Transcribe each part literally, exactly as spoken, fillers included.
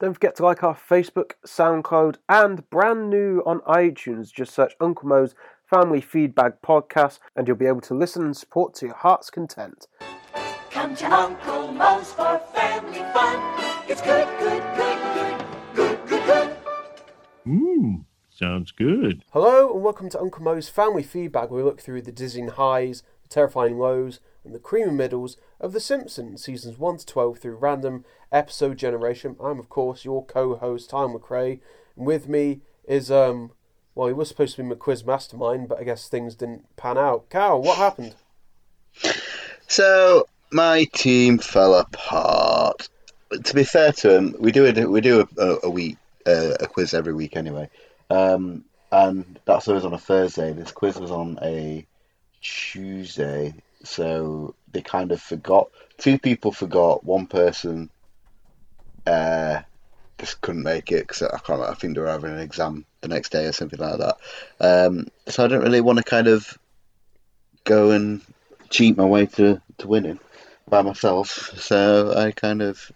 Don't forget to like our Facebook, SoundCloud, and brand new on iTunes. Just search Uncle Mo's Family Feedback Podcast, and you'll be able to listen and support to your heart's content. Come to Uncle Mo's for family fun. It's good, good, good, good, good, good, good. Mmm, sounds good. Hello, and welcome to Uncle Mo's Family Feedback, where we look through the dizzying highs, the terrifying lows, and the creamy middles of The Simpsons, seasons one to twelve, through random episode generation. I'm, of course, your co-host, Tyler McRae, and with me is, um... well, he was supposed to be my quiz mastermind, but I guess things didn't pan out. Cal, what happened? So, my team fell apart. To be fair to him, we do a, we do a, a week uh, a quiz every week anyway, um, and that's always on a Thursday. This quiz was on a Tuesday, so they kind of forgot. Two people forgot. One person uh, just couldn't make it because I can't. I think they were having an exam the next day or something like that. Um, so I don't really want to kind of go and cheat my way to, to winning by myself. So I kind of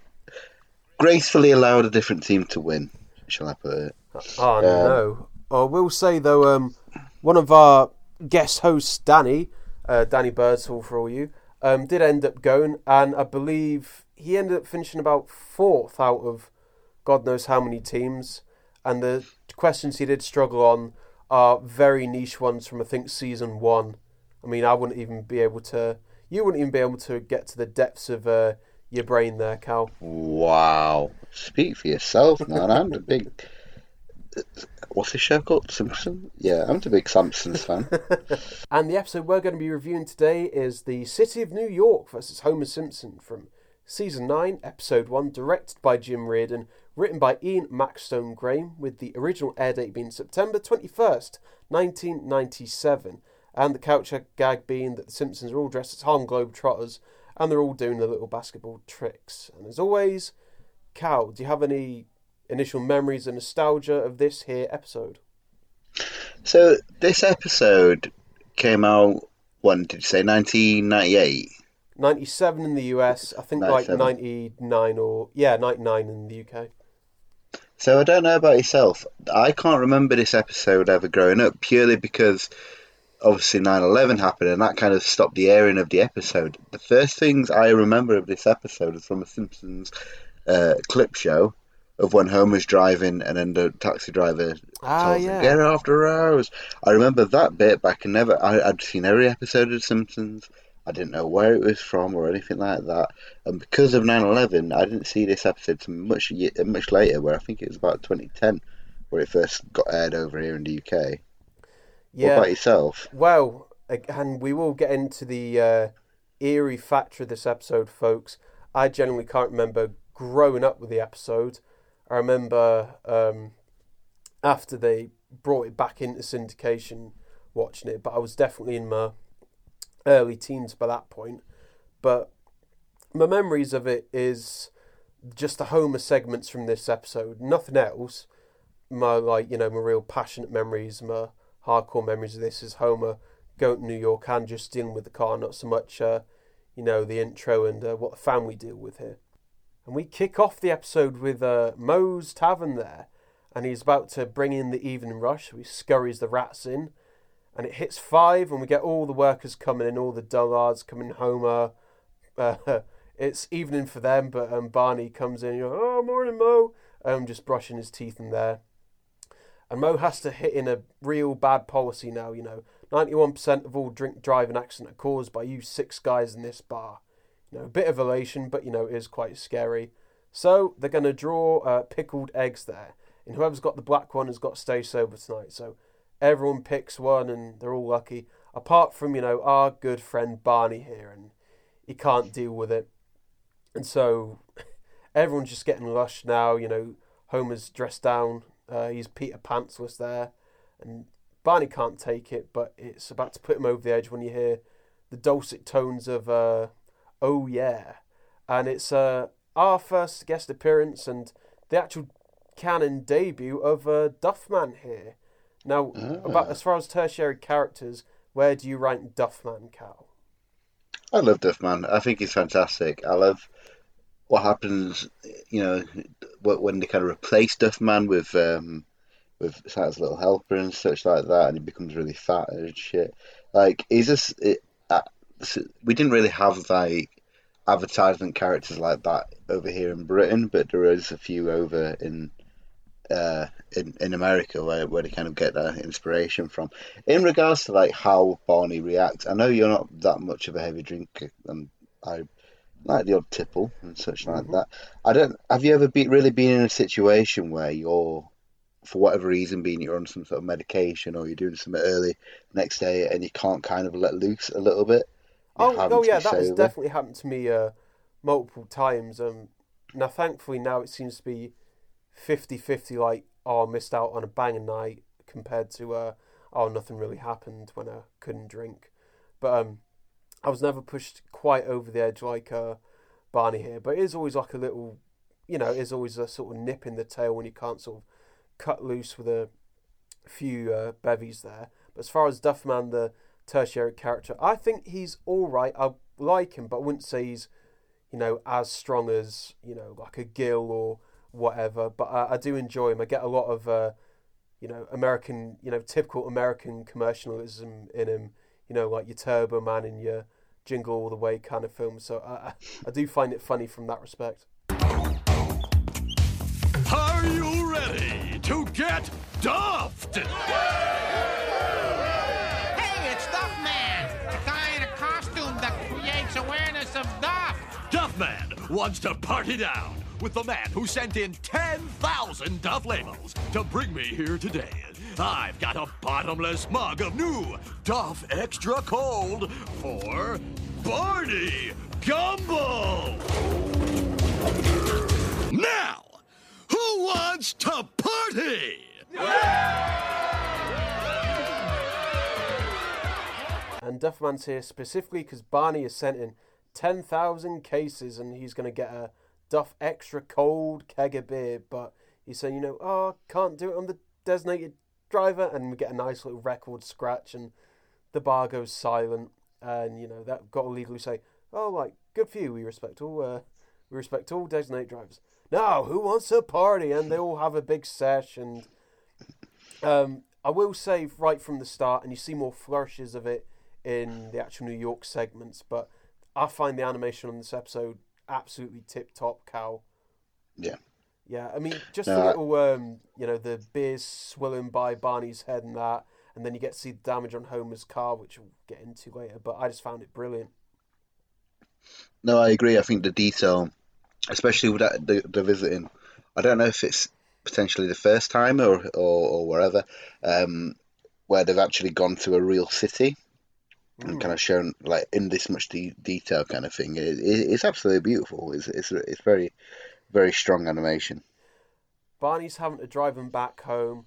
gracefully allowed a different team to win, shall I put it. Oh, um, no. I will say, though, um, one of our guest hosts, Danny, uh, Danny Birdsall for all you, um, did end up going, and I believe he ended up finishing about fourth out of God knows how many teams. And the questions he did struggle on are very niche ones from, I think, season one. I mean, I wouldn't even be able to... You wouldn't even be able to get to the depths of uh, your brain there, Cal. Wow. Speak for yourself, man. I'm the big... What's his show called? Simpson? Yeah, I'm the big Simpsons fan. And the episode we're going to be reviewing today is The City of New York versus Homer Simpson from season nine, episode one, directed by Jim Reardon, written by Ian Maxtone Graham, with the original air date being September twenty-first, nineteen ninety-seven, and the couch gag being that the Simpsons are all dressed as Harlem Globetrotters, and they're all doing their little basketball tricks. And as always, Cal, do you have any initial memories and nostalgia of this here episode? So, this episode came out, when did you say, nineteen ninety-eight? ninety-seven in the U S, I think like ninety-nine or, yeah, ninety-nine in the U K. So I don't know about yourself. I can't remember this episode ever growing up, purely because obviously nine eleven happened and that kind of stopped the airing of the episode. The first things I remember of this episode is from a Simpsons uh, clip show of when Homer's driving and then the taxi driver ah, tells yeah. him, get after Rose. I remember that bit, but I can never, I, I'd seen every episode of Simpsons. I didn't know where it was from or anything like that. And because of nine eleven, I didn't see this episode until much, much later, where I think it was about twenty ten, where it first got aired over here in the U K. Yeah. What about yourself? Well, and we will get into the uh, eerie factor of this episode, folks. I generally can't remember growing up with the episode. I remember um, after they brought it back into syndication, watching it, but I was definitely in my early teens by that point. But my memories of it is just the Homer segments from this episode, nothing else. My, like, you know, my real passionate memories, my hardcore memories of this is Homer going to New York and just dealing with the car, not so much uh, you know, the intro and uh, what the family deal with here. And we kick off the episode with uh, Moe's Tavern there, and he's about to bring in the evening rush, so he scurries the rats in. And it hits five, and we get all the workers coming in, all the dullards coming, Homer. Uh, it's evening for them, but um, Barney comes in, you know, oh, morning, Mo. Um, just brushing his teeth in there. And Mo has to hit in a real bad policy now, you know. ninety-one percent of all drink driving accidents are caused by you six guys in this bar. You know, a bit of elation, but, you know, it is quite scary. So they're going to draw uh, pickled eggs there. And whoever's got the black one has got to stay sober tonight, so... Everyone picks one and they're all lucky. Apart from, you know, our good friend Barney here, and he can't deal with it. And so everyone's just getting lush now. You know, Homer's dressed down. Uh, he's Peter Pantsless there. And Barney can't take it, but it's about to put him over the edge when you hear the dulcet tones of, uh, oh yeah. And it's uh, our first guest appearance and the actual canon debut of uh, Duffman here. Now, ah. about as far as tertiary characters, where do you rank Duffman, Cal? I love Duffman. I think he's fantastic. I love what happens, you know, when they kind of replace Duff Man with um, with Santa's Little Helper and such like that, and he becomes really fat and shit. Like, is this? It, uh, we didn't really have like advertisement characters like that over here in Britain, but there is a few over in uh, in in America where where they kind of get their inspiration from. In regards to like how Barney reacts, I know you're not that much of a heavy drinker, and I like the odd tipple and such like mm-hmm. that. I don't. Have you ever be, really been in a situation where you're, for whatever reason, being you're on some sort of medication or you're doing something early next day and you can't kind of let loose a little bit? Oh, oh yeah, that has definitely happened to me uh, multiple times. Um, now, thankfully, now it seems to be fifty-fifty, like, oh, I missed out on a banging night compared to, uh, oh, nothing really happened when I couldn't drink. But um, I was never pushed quite over the edge like uh, Barney here. But it is always like a little, you know, it is always a sort of nip in the tail when you can't sort of cut loose with a few uh, bevies there. But as far as Duff Man, the tertiary character, I think he's all right. I like him, but I wouldn't say he's, you know, as strong as, you know, like a Gill or whatever. But I, I do enjoy him. I get a lot of, uh, you know, American, you know, typical American commercialism in him. You know, like your Turbo Man and your Jingle All the Way kind of film. So I, I do find it funny from that respect. Are you ready to get duffed? Hey, it's Duff Man, the guy in a costume that creates awareness of Duff. Duff Man wants to party down with the man who sent in ten thousand Duff labels to bring me here today. I've got a bottomless mug of new Duff Extra Cold for Barney Gumbo. Now, who wants to party? And Duff Man's here specifically because Barney has sent in ten thousand cases and he's going to get a Duff Extra Cold keg of beer, but he's saying, you know, oh, can't do it on the designated driver, and we get a nice little record scratch and the bar goes silent, and you know that got to legally say, oh, like, good for you, we respect all uh, we respect all designated drivers. Now, who wants to party? And they all have a big sesh. And um, I will say right from the start, and you see more flourishes of it in the actual New York segments, but I find the animation on this episode absolutely tip top, Cal. Yeah. Yeah, I mean, just no, a little, um, you know, the beers swilling by Barney's head and that, and then you get to see the damage on Homer's car, which we'll get into later, but I just found it brilliant. No, I agree. I think the detail, especially with that, the, the visiting, I don't know if it's potentially the first time or, or, or wherever, um, where they've actually gone to a real city mm. and kind of shown, like, in this much de- detail kind of thing. It, it, it's absolutely beautiful. It's It's, it's very... very strong animation. Barney's having to drive him back home.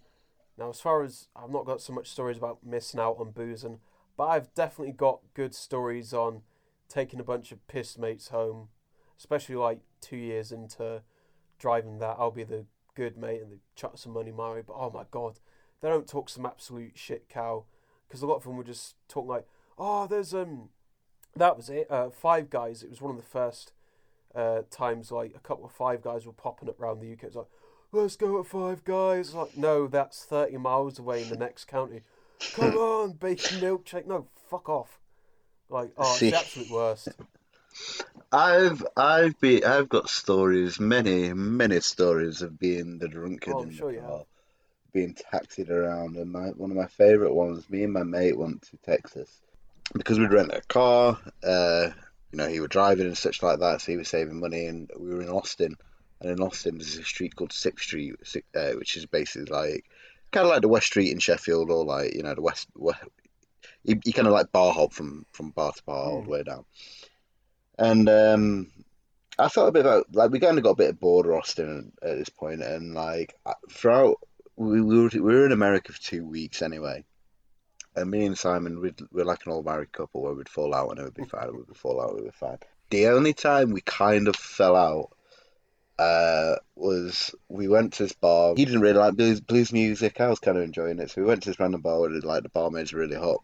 Now, as far as, I've not got so much stories about missing out on boozing, but I've definitely got good stories on taking a bunch of piss mates home, especially like two years into driving that. I'll be the good mate and the chuck some money my way, but oh my God, they don't talk some absolute shit, Cow, because a lot of them were just talking like, oh, there's, um, that was it, uh, Five Guys. It was one of the first Uh, times like a couple of Five Guys were popping up around the U K. It's like, let's go at Five Guys. Like, no, that's thirty miles away in the next county. Come on, bacon milkshake. No, fuck off. Like, oh, See, it's the absolute worst. I've I've been I've got stories, many many stories of being the drunkard oh, in sure the car, being taxied around. And my, one of my favourite ones, me and my mate went to Texas because we'd rented a car. Uh, You know, he was driving and such like that, so he was saving money, and we were in Austin, and in Austin there's a street called Sixth Street, uh, which is basically like kind of like the West Street in Sheffield, or like, you know, the West. West you, you kind of like bar hop from, from bar to bar mm. all the way down. And um, I thought a bit about, like, we kind of got a bit bored of Austin at this point, and like throughout we, we were we were in America for two weeks anyway. And me and Simon, we'd, we're like an old married couple where we'd fall out and it would be fine. We'd fall out, we'd be fine. The only time we kind of fell out uh, was we went to this bar. He didn't really like blues, blues music. I was kind of enjoying it. So we went to this random bar where, like, the barmaid's really hot,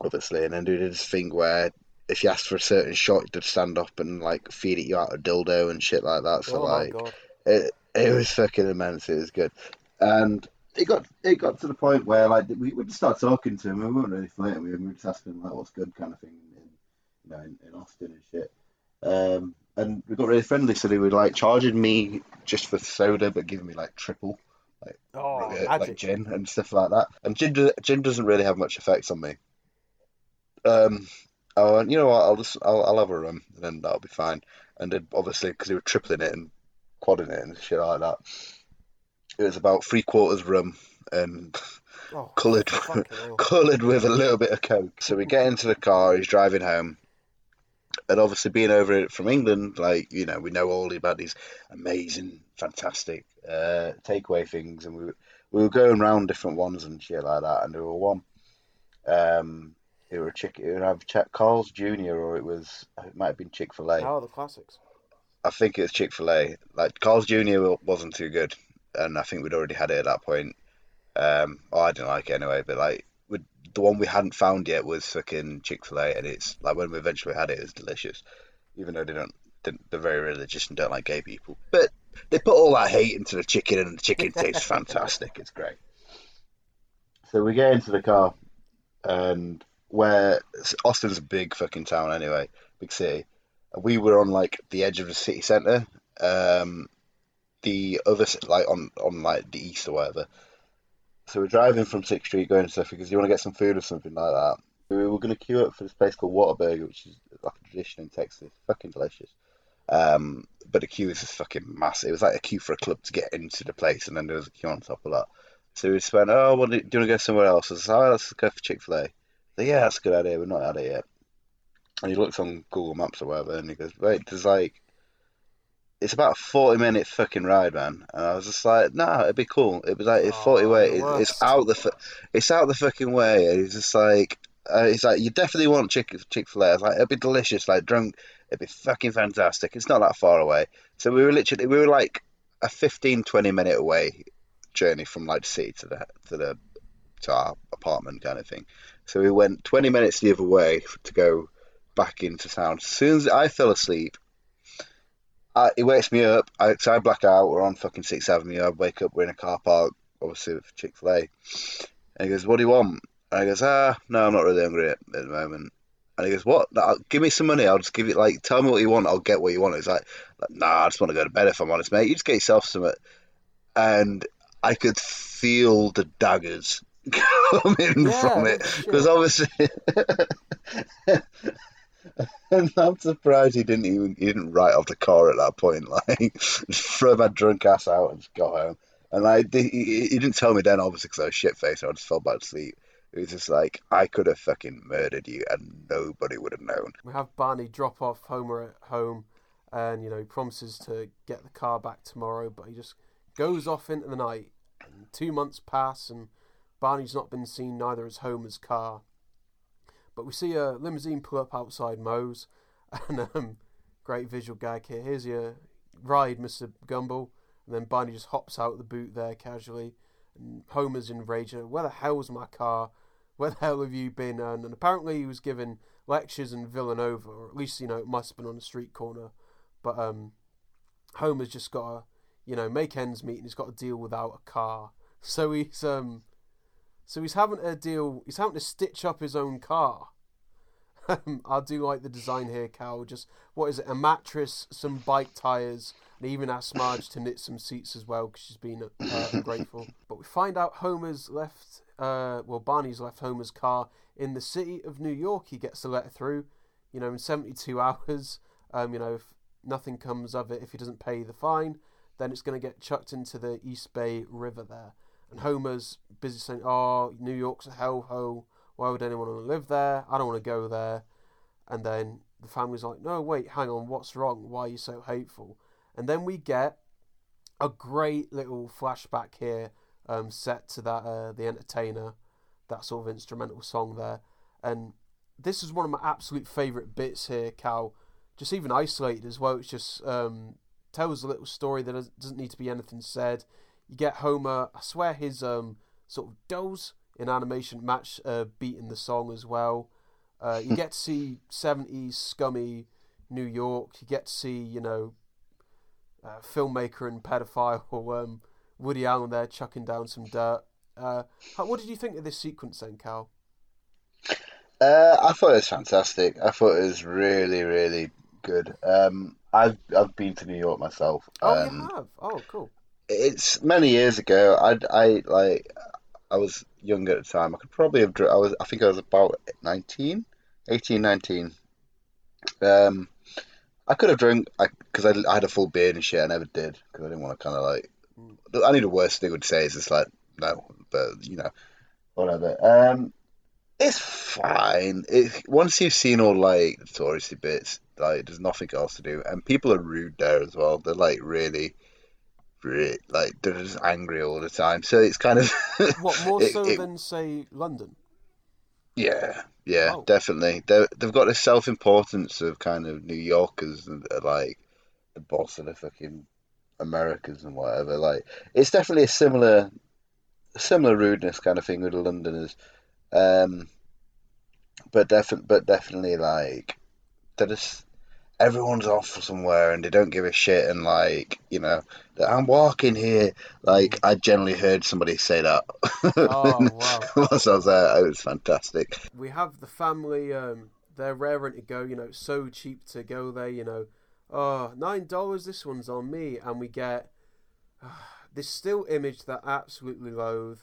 obviously. And then we did this thing where if you asked for a certain shot, they'd stand up and like feed it you out a dildo and shit like that. So oh like, it it was fucking immense. It was good, and it got it got to the point where like we we just started talking to him. And we weren't really flirting with him. We were just asking him like, "What's good?" kind of thing, in, you know, in, in Austin and shit. Um, and we got really friendly. So they were like charging me just for soda, but giving me like triple. Like, oh, uh, like gin and stuff like that. And gin, do, gin doesn't really have much effect on me. Um, I went, you know what, I'll just, I'll, I'll have a rum, and then that'll be fine. And then obviously, because they were tripling it and quadding it and shit like that, it was about three quarters rum and oh, coloured, coloured with a little bit of coke. So we get into the car, he's driving home. And obviously being over from England, like, you know, we know all about these amazing, fantastic uh, takeaway things. And we were, we were going around different ones and shit like that. And there were one, um, it were a chicken, it would have Ch- Carl's Junior or it was, it might have been Chick-fil-A. Oh, the classics. I think it was Chick-fil-A. Like, Carl's Junior wasn't too good. And I think we'd already had it at that point. Um, oh, I didn't like it anyway, but like, the one we hadn't found yet was fucking Chick-fil-A, and it's like when we eventually had it, it was delicious. Even though they don't, they're very religious and don't like gay people, but they put all that hate into the chicken, and the chicken tastes fantastic. It's great. So we get into the car, and where Austin's a big fucking town anyway, big city. We were on like the edge of the city centre, um, the other like on on like the east or whatever. So we're driving from sixth Street going to stuff because you want to get some food or something like that. We were going to queue up for this place called Whataburger, which is like a tradition in Texas. It's fucking delicious. Um, but the queue is just fucking massive. It was like a queue for a club to get into the place, and then there was a queue on top of that. So we spent, oh, well, do you want to go somewhere else? I was like, oh, let's go for Chick-fil-A. So yeah, that's a good idea. We've not had it yet. And he looks on Google Maps or whatever, and he goes, wait, there's like... It's about a forty-minute fucking ride, man. And I was just like, nah, it'd be cool. It was like it's oh, forty way. It, it's out the, fu- it's out the fucking way. And it's just like, uh, it's like you definitely want Chick Chick-fil-A. I was like, it'd be delicious. Like drunk, it'd be fucking fantastic. It's not that far away. So we were literally, we were like a fifteen, twenty minute away journey from like the city to the to the to our apartment kind of thing. So we went twenty minutes the other way to go back into town. As soon as I fell asleep. Uh, it wakes me up, I, so I black out, we're on fucking sixth Avenue, I wake up, we're in a car park, obviously with Chick-fil-A, and he goes, what do you want? And I goes, ah, no, I'm not really hungry at, at the moment. And he goes, what? No, give me some money, I'll just give you, like, tell me what you want, I'll get what you want. It's like, like, nah, I just want to go to bed if I'm honest, mate, you just get yourself something. And I could feel the daggers coming yeah, from it, because obviously... And I'm surprised he didn't even he didn't write off the car at that point. Like, throw my drunk ass out and just got home. And I he, he didn't tell me then, obviously, because I was shit faced. I just fell back to sleep. It was just like I could have fucking murdered you, and nobody would have known. We have Barney drop off Homer at home, and you know he promises to get the car back tomorrow, but he just goes off into the night. And two months pass, and Barney's not been seen. Neither is Homer's car. But we see a limousine pull up outside Moe's, and um, great visual gag here. Here's your ride, Mister Gumble, and then Barney just hops out the boot there casually. And Homer's enraged. Where the hell's my car? Where the hell have you been? And, and apparently he was giving lectures in Villanova, or at least you know it must have been on a street corner. But um, Homer's just got to you know make ends meet, and he's got to deal without a car. So he's um. So he's having to deal. He's having to stitch up his own car. Um, I do like the design here, Cal. Just what is it? A mattress, some bike tires, and he even asked Marge to knit some seats as well because she's been uh, ungrateful. But we find out Homer's left. Uh, well, Barney's left Homer's car in the city of New York. He gets the letter through. You know, in seventy-two hours. Um, you know, if nothing comes of it, if he doesn't pay the fine, then it's going to get chucked into the East Bay River there. And Homer's busy saying, oh, New York's a hellhole. Why would anyone want to live there? I don't want to go there. And then the family's like, no, wait, hang on. What's wrong? Why are you so hateful? And then we get a great little flashback here um, set to that uh, The Entertainer, that sort of instrumental song there. And this is one of my absolute favourite bits here, Cal. Just even isolated as well. It's just um, tells a little story that doesn't need to be anything said. You get Homer, I swear his um, sort of dolls in animation match uh, beat in the song as well. Uh, you get to see seventies scummy New York. You get to see, you know, uh, filmmaker and pedophile um, Woody Allen there chucking down some dirt. Uh, how, what did you think of this sequence then, Cal? Uh, I thought it was fantastic. I thought it was really, really good. Um, I've I've been to New York myself. Oh, um, you have? Oh, cool. It's many years ago. I I like I was younger at the time. I could probably have. I was. I think I was about nineteen, eighteen, nineteen. Um, I could have drunk because I, I, I had a full beard and shit. I never did because I didn't want to kind of like. I knew the worst thing would say is just like no, but you know, whatever. Um, it's fine. It once you've seen all like the touristy bits, like there's nothing else to do, and people are rude there as well. They're like really. Like they're just angry all the time, so it's kind of what more so it, it, than say London. Yeah, yeah, oh. Definitely. They they've got this self-importance of kind of New Yorkers and like the boss of the fucking Americans and whatever. Like it's definitely a similar, similar rudeness kind of thing with the Londoners, um, but definitely, but definitely like they're just. Everyone's off somewhere and they don't give a shit and like, you know, I'm walking here. Like I generally heard somebody say that. Oh, wow. Whilst I was there, it was fantastic. We have the family, um, they're raring to go, you know, so cheap to go there, you know, oh, nine dollars, this one's on me. And we get uh, this still image that I absolutely loathe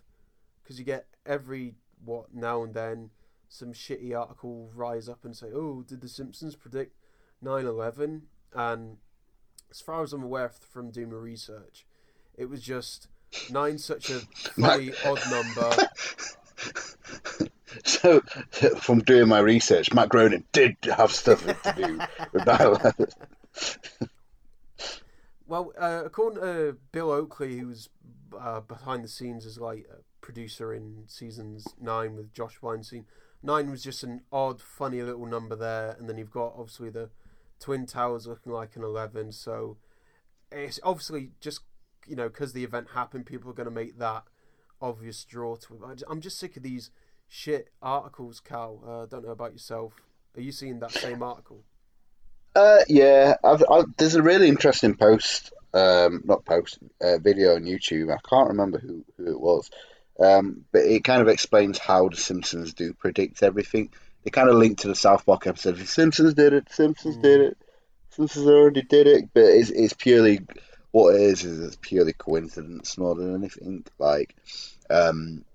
because you get every, what, now and then some shitty article rise up and say, oh, did The Simpsons predict nine eleven? And as far as I'm aware from doing my research, it was just nine such a very odd number. So, from doing my research, Matt Groening did have stuff to do with nine eleven. Well, uh, according to Bill Oakley, who's uh, behind the scenes as like a producer in seasons nine with Josh Weinstein, nine was just an odd, funny little number there, and then you've got obviously the Twin Towers looking like an eleven, so it's obviously just, you know, because the event happened, people are going to make that obvious draw to it. I'm just sick of these shit articles, Cal. I uh, don't know about yourself. Are you seeing that same article? Uh, yeah, I've, I've, there's a really interesting post, um, not post, uh, video on YouTube. I can't remember who, who it was. Um, but it kind of explains how The Simpsons do predict everything. They kind of link to the South Park episode. The Simpsons did it, The Simpsons mm. did it, The Simpsons already did it. But it's, it's purely, what it is, is it's purely coincidence more than anything. Like, um,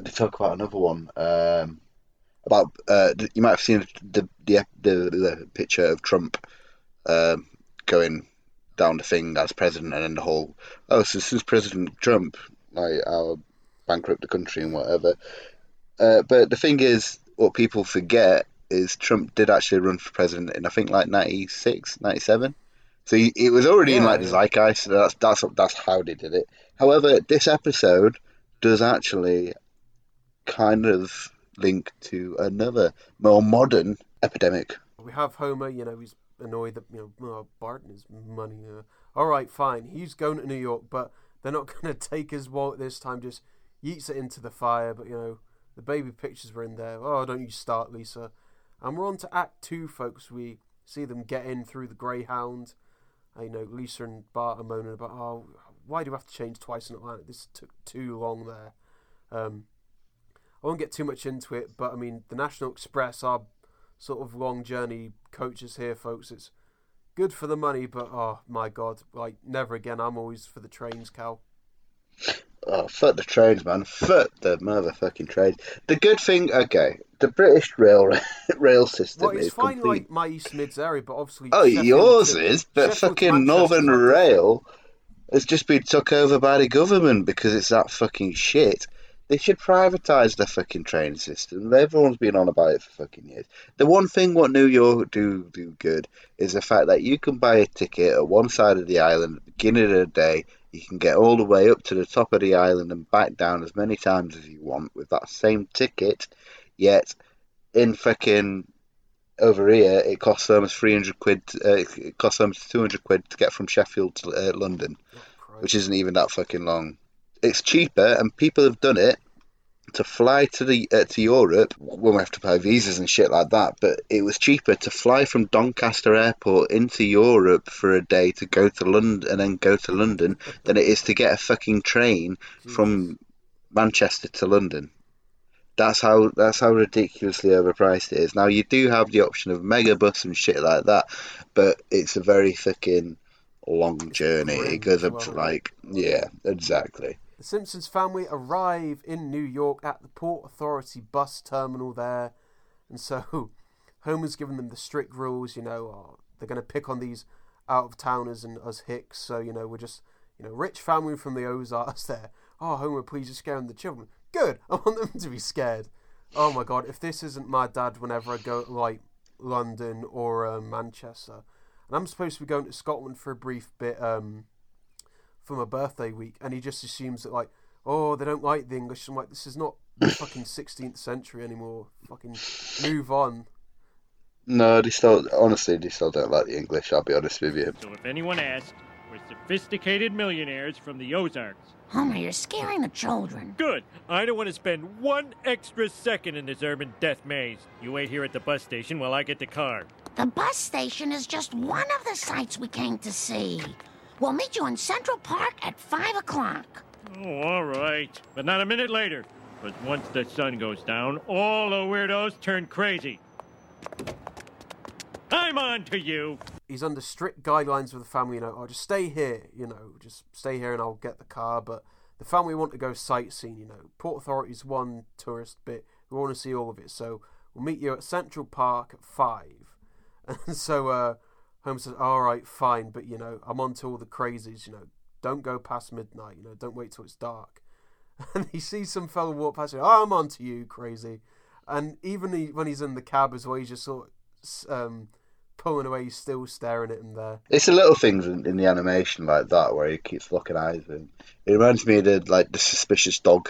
they talk about another one, um, about, uh, you might have seen the the, the, the picture of Trump um, going down the thing as president and then the whole, oh, so since President Trump, like, our bankrupt the country and whatever. Uh, but the thing is, what people forget is Trump did actually run for president in I think like ninety-six, ninety-seven. So he, it was already yeah, in like yeah. the zeitgeist. So that's that's that's how they did it. However, this episode does actually kind of link to another more modern epidemic. We have Homer. You know, he's annoyed that you know oh, Bart and his money. Uh, all right, fine. He's going to New York, but they're not going to take his wallet this time. Just yeets it into the fire, but you know, the baby pictures were in there. Oh, don't you start, Lisa. And we're on to Act Two, folks. We see them get in through the Greyhound. And, you know, Lisa and Bart are moaning about, oh, why do we have to change twice in Atlantic? This took too long there. Um, I won't get too much into it, but I mean, the National Express, our sort of long journey coaches here, folks. It's good for the money, but oh my God, like never again. I'm always for the trains, Cal. Oh, fuck the trains, man. Fuck the motherfucking trains. The good thing, okay, the British rail rail system well, it's is fine, complete... like my East Mids area, but obviously... Oh, Sheffield yours to, is, but Sheffield fucking Northern Rail has just been took over by the government because it's that fucking shit. They should privatise the fucking train system. Everyone's been on about it for fucking years. The one thing what New York do do good is the fact that you can buy a ticket at one side of the island at the beginning of the day. You can get all the way up to the top of the island and back down as many times as you want with that same ticket, yet in fucking over here, it costs almost three hundred quid, uh, it costs almost two hundred quid to get from Sheffield to uh, London, oh, which isn't even that fucking long. It's cheaper, and people have done it to fly to the uh, to Europe, when we have to pay visas and shit like that, but it was cheaper to fly from Doncaster Airport into Europe for a day to go to London and then go to London than it is to get a fucking train from Manchester to London. That's how that's how ridiculously overpriced it is. Now, you do have the option of megabus and shit like that, but it's a very fucking long journey. It goes up to like, yeah, exactly. The Simpsons family arrive in New York at the Port Authority bus terminal there, and so Homer's given them the strict rules, you know, oh, they're going to pick on these out-of-towners and us hicks, so, you know, we're just, you know, rich family from the Ozarks there. Oh, Homer, please, you're scaring the children. Good, I want them to be scared. Oh my God, if this isn't my dad whenever I go to, like, London or uh, Manchester. And I'm supposed to be going to Scotland for a brief bit um, for my birthday week, and he just assumes that, like, oh, they don't like the English. I'm like, this is not the fucking sixteenth century anymore. Fucking move on. No, they still, honestly, they still don't like the English, I'll be honest with you. So if anyone asks, we're sophisticated millionaires from the Ozarks. Homer, you're scaring the children. Good. I don't want to spend one extra second in this urban death maze. You wait here at the bus station while I get the car. The bus station is just one of the sights we came to see. We'll meet you in Central Park at five o'clock. Oh, all right. But not a minute later. Because once the sun goes down, all the weirdos turn crazy. I'm on to you. He's under strict guidelines with the family, you know, oh, just stay here, you know, just stay here and I'll get the car. But the family want to go sightseeing, you know. Port Authority's one tourist bit. We want to see all of it. So we'll meet you at Central Park at five. And so uh, Holmes says, all right, fine. But, you know, I'm on to all the crazies, you know. Don't go past midnight, you know. Don't wait till it's dark. And he sees some fella walk past him. Oh, I'm on to you, crazy. And even he, when he's in the cab as well, he's just sort of... Um, pulling away, he's still staring at him there. It's the little things in, in the animation like that where he keeps locking eyes in. It reminds me of the, like, the suspicious dog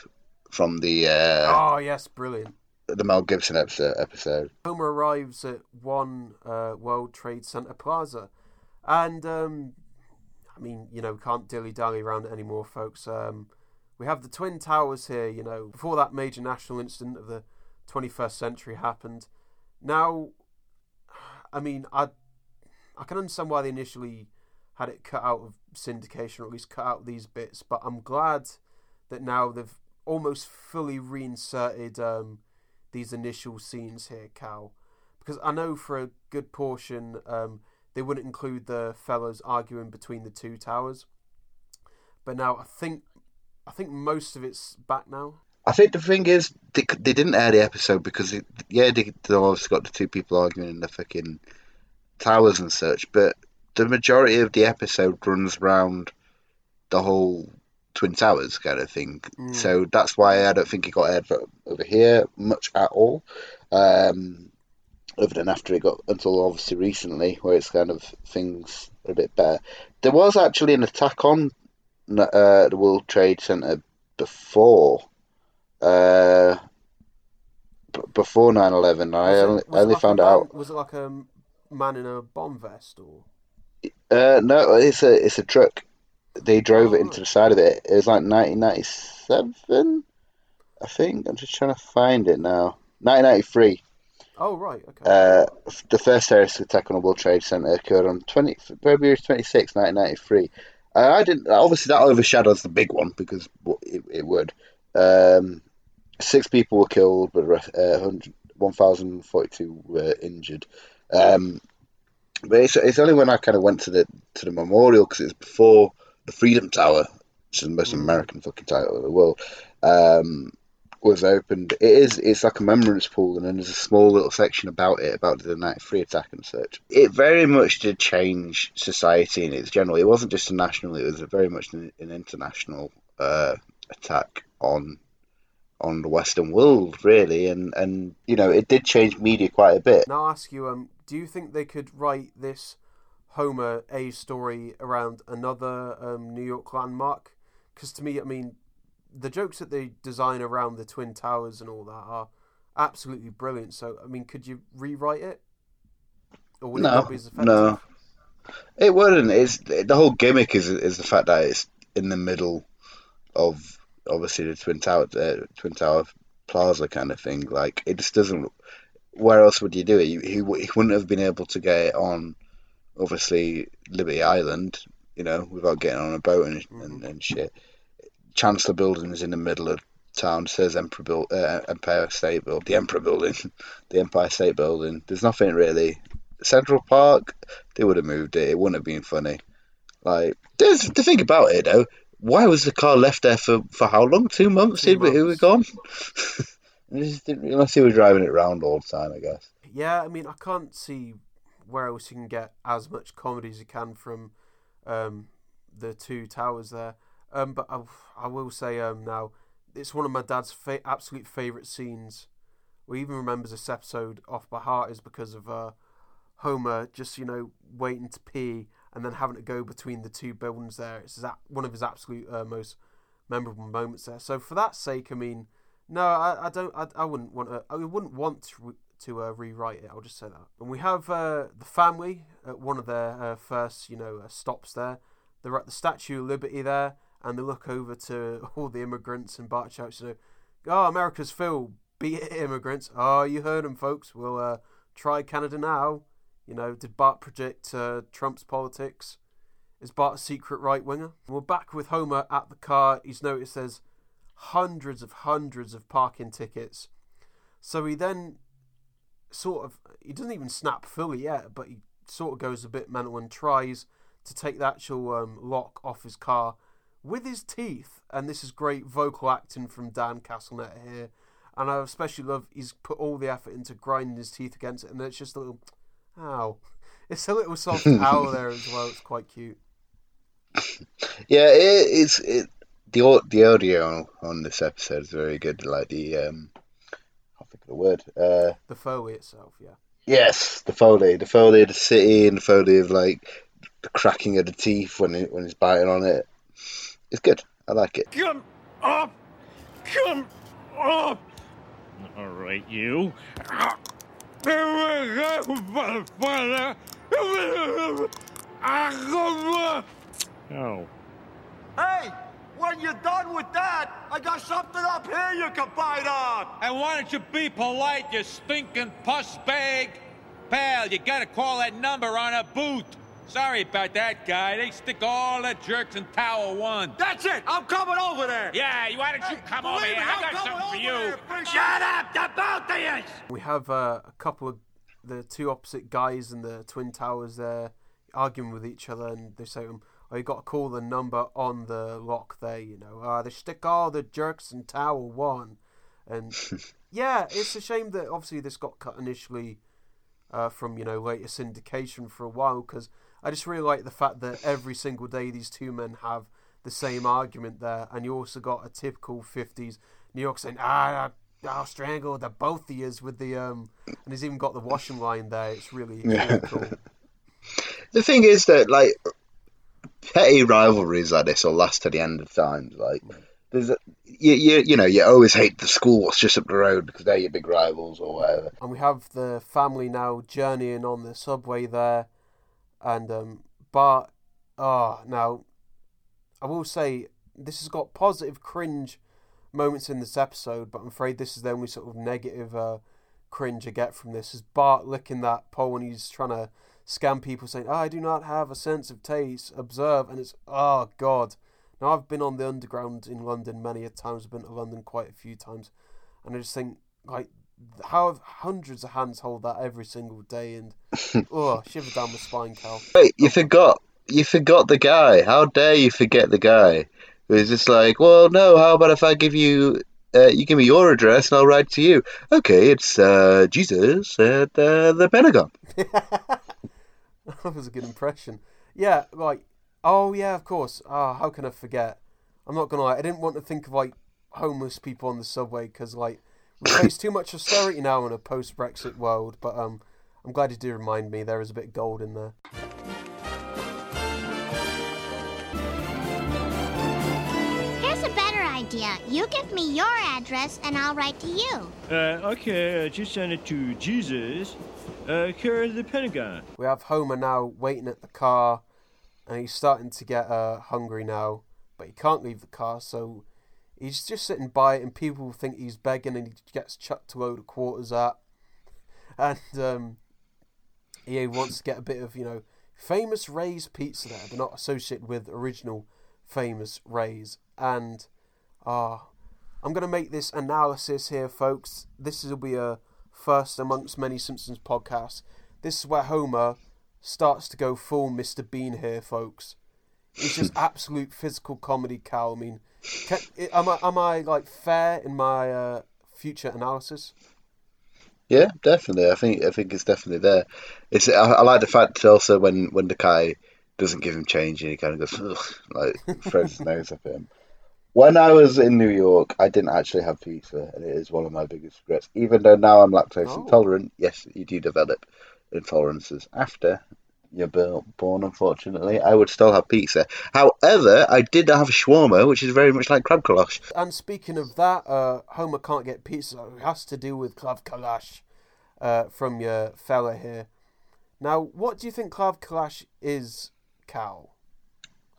from the... Uh, oh, yes, brilliant. The Mel Gibson episode. Homer arrives at one uh, World Trade Center Plaza. And, um, I mean, you know, we can't dilly-dally around it anymore, folks. Um, we have the Twin Towers here, you know, before that major national incident of the twenty-first century happened. Now... I mean, I I can understand why they initially had it cut out of syndication, or at least cut out these bits, but I'm glad that now they've almost fully reinserted um, these initial scenes here, Cal. Because I know for a good portion, um, they wouldn't include the fellas arguing between the two towers. But now I think I think most of it's back now. I think the thing is, they, they didn't air the episode because, it, yeah, they, they always got the two people arguing in the fucking towers and such, but the majority of the episode runs around the whole Twin Towers kind of thing. Mm. So that's why I don't think it got aired over here much at all, um, other than after it got, until obviously recently, where it's kind of things a bit better. There was actually an attack on uh, the World Trade Center before... Uh, b- before nine eleven, I only, I only like found man, out. Was it like a man in a bomb vest or? Uh, no, it's a it's a truck. They drove oh, it into the side of it. It was like nineteen ninety-seven, I think. I'm just trying to find it now. nineteen ninety-three. Oh right, okay. Uh, the first terrorist attack on the World Trade Center occurred on February twenty-sixth, nineteen ninety-three. Uh, I didn't. Obviously, that overshadows the big one because it it would. Um. Six people were killed, but uh, one thousand forty-two were injured. Um, but it's, it's only when I kind of went to the to the memorial, because it's before the Freedom Tower, which is the most American fucking title in the world, um, was opened. It is it's like a remembrance pool, and then there's a small little section about it, about the ninety-three attack and such. It very much did change society in its general. It wasn't just a national; it was a very much an, an international uh, attack on. on the Western world, really, and, and you know, it did change media quite a bit. Now I'll ask you, um, do you think they could write this Homer A story around another um, New York landmark? Because to me, I mean, the jokes that they design around the Twin Towers and all that are absolutely brilliant, so, I mean, could you rewrite it? Or would no, it not be as effective? No, it wouldn't. It's, the whole gimmick is is the fact that it's in the middle of... obviously the Twin Tower uh, Twin Tower plaza kind of thing. Like, it just doesn't... Where else would you do it? He, he, he wouldn't have been able to get it on, obviously, Liberty Island, you know, without getting on a boat and and, and shit. Chancellor Building is in the middle of town. Says Emperor Build, uh, Empire State Building, the Emperor Building, the Empire State Building. There's nothing really. Central Park, they would have moved it. It wouldn't have been funny. Like, there's to think about it though. Why was the car left there for, for how long? Two months. Two months. It was gone. Unless he was driving it around all the time, I guess. Yeah, I mean, I can't see where else you can get as much comedy as you can from um, the two towers there. Um, but I, I will say um, now, it's one of my dad's fa- absolute favourite scenes. Well, he even remembers this episode off by heart is because of uh, Homer just, you know, waiting to pee and then having to go between the two buildings there. It's one of his absolute uh, most memorable moments there. So for that sake, I mean... No, I, I don't. I, I wouldn't want to. I wouldn't want to, to uh, rewrite it. I'll just say that. And we have uh, the family at one of their uh, first, you know, uh, stops there. They're at the Statue of Liberty there, and they look over to all the immigrants and bark shouts, you know, "Oh, America's Phil, beat it, immigrants! Oh, you heard them, folks. We'll uh, try Canada now." You know, did Bart predict uh, Trump's politics? Is Bart a secret right winger? We're back with Homer at the car. He's noticed there's hundreds of hundreds of parking tickets, so he then sort of he doesn't even snap fully yet, but he sort of goes a bit mental and tries to take the actual um, lock off his car with his teeth. And this is great vocal acting from Dan Castlenet here, and I especially love he's put all the effort into grinding his teeth against it, and it's just a little ow, it's a little soft ow there as well. It's quite cute. Yeah, it, it's it. The the audio on this episode is very good. Like the um, I think of the word uh, the Foley itself, yeah. Yes, the Foley, the Foley of the city, and the Foley of like the cracking of the teeth when it, when he's biting on it. It's good. I like it. Come up, come up. All right, you. Oh. Hey. When you're done with that, I got something up here you can bite on. And why don't you be polite, you stinking puss bag? Pal, you gotta call that number on a boot. Sorry about that, guy. They stick all the jerks in Tower One. That's it. I'm coming over there. Yeah, why don't hey, you come over here? I got something for you. There, shut up, the both of you. We have uh, a couple of the two opposite guys in the Twin Towers there arguing with each other, and they say to them, "Oh, you got to call the number on the lock there, you know. Uh, they stick all the jerks in Tower One." And, yeah, it's a shame that obviously this got cut initially uh, from, you know, later syndication for a while, because I just really like the fact that every single day these two men have the same argument there. And you also got a typical fifties New York saying, ah, I'll strangle the both of yous with the... um, And he's even got the washing line there. It's really, really cool. The thing is that, like... petty rivalries like this will last to the end of times. Like, there's a, you, you, you know, you always hate the school that's just up the road because they're your big rivals or whatever. And we have the family now journeying on the subway there, and um, Bart. Ah, oh, now I will say this has got positive cringe moments in this episode, but I'm afraid this is the only sort of negative uh, cringe I get from this. Is Bart licking that pole when he's trying to scam people, saying, "I do not have a sense of taste, observe," and it's, oh god. Now, I've been on the underground in London many a times, I've been to London quite a few times, and I just think, like, how have hundreds of hands hold that every single day, and oh, shiver down my spine, Cal. Wait, you forgot, you forgot the guy, how dare you forget the guy, who's just like, well, no, how about if I give you, uh, you give me your address and I'll write to you. Okay, it's uh, Jesus at uh, the Pentagon. That was a good impression. Yeah, like, oh yeah, of course. Ah, oh, how can I forget? I'm not gonna lie, I didn't want to think of like homeless people on the subway because like we face too much austerity now in a post-Brexit world. But um, I'm glad you do remind me. There is a bit of gold in there. Here's a better idea. You give me your address and I'll write to you. Uh, okay, uh, just send it to Jesus. Uh, Cure the Pentagon. We have Homer now waiting at the car, and he's starting to get uh, hungry now, but he can't leave the car, so He's just sitting by it and people think he's begging and he gets chucked to load of quarters at. And um, he wants to get a bit of, you know, Famous Ray's pizza there, but not associated with original Famous Ray's. And uh, I'm going to make this analysis here, folks. This will be a first amongst many Simpsons podcasts. This is where Homer starts to go full Mister Bean here, folks. It's just absolute physical comedy cow. I mean, can, am I am I like fair in my uh, future analysis? Yeah, definitely. I think I think it's definitely there. It's I, I like the fact also when when the guy doesn't give him change and he kind of goes ugh, like throws his nose up at him. When I was in New York, I didn't actually have pizza, and it is one of my biggest regrets. Even though now I'm lactose oh. intolerant, yes, you do develop intolerances after you're born, unfortunately. I would still have pizza. However, I did have shawarma, which is very much like crab kalash. And speaking of that, uh, Homer can't get pizza, so he has to deal with crab kalash uh, from your fella here. Now, what do you think crab kalash is, Cal?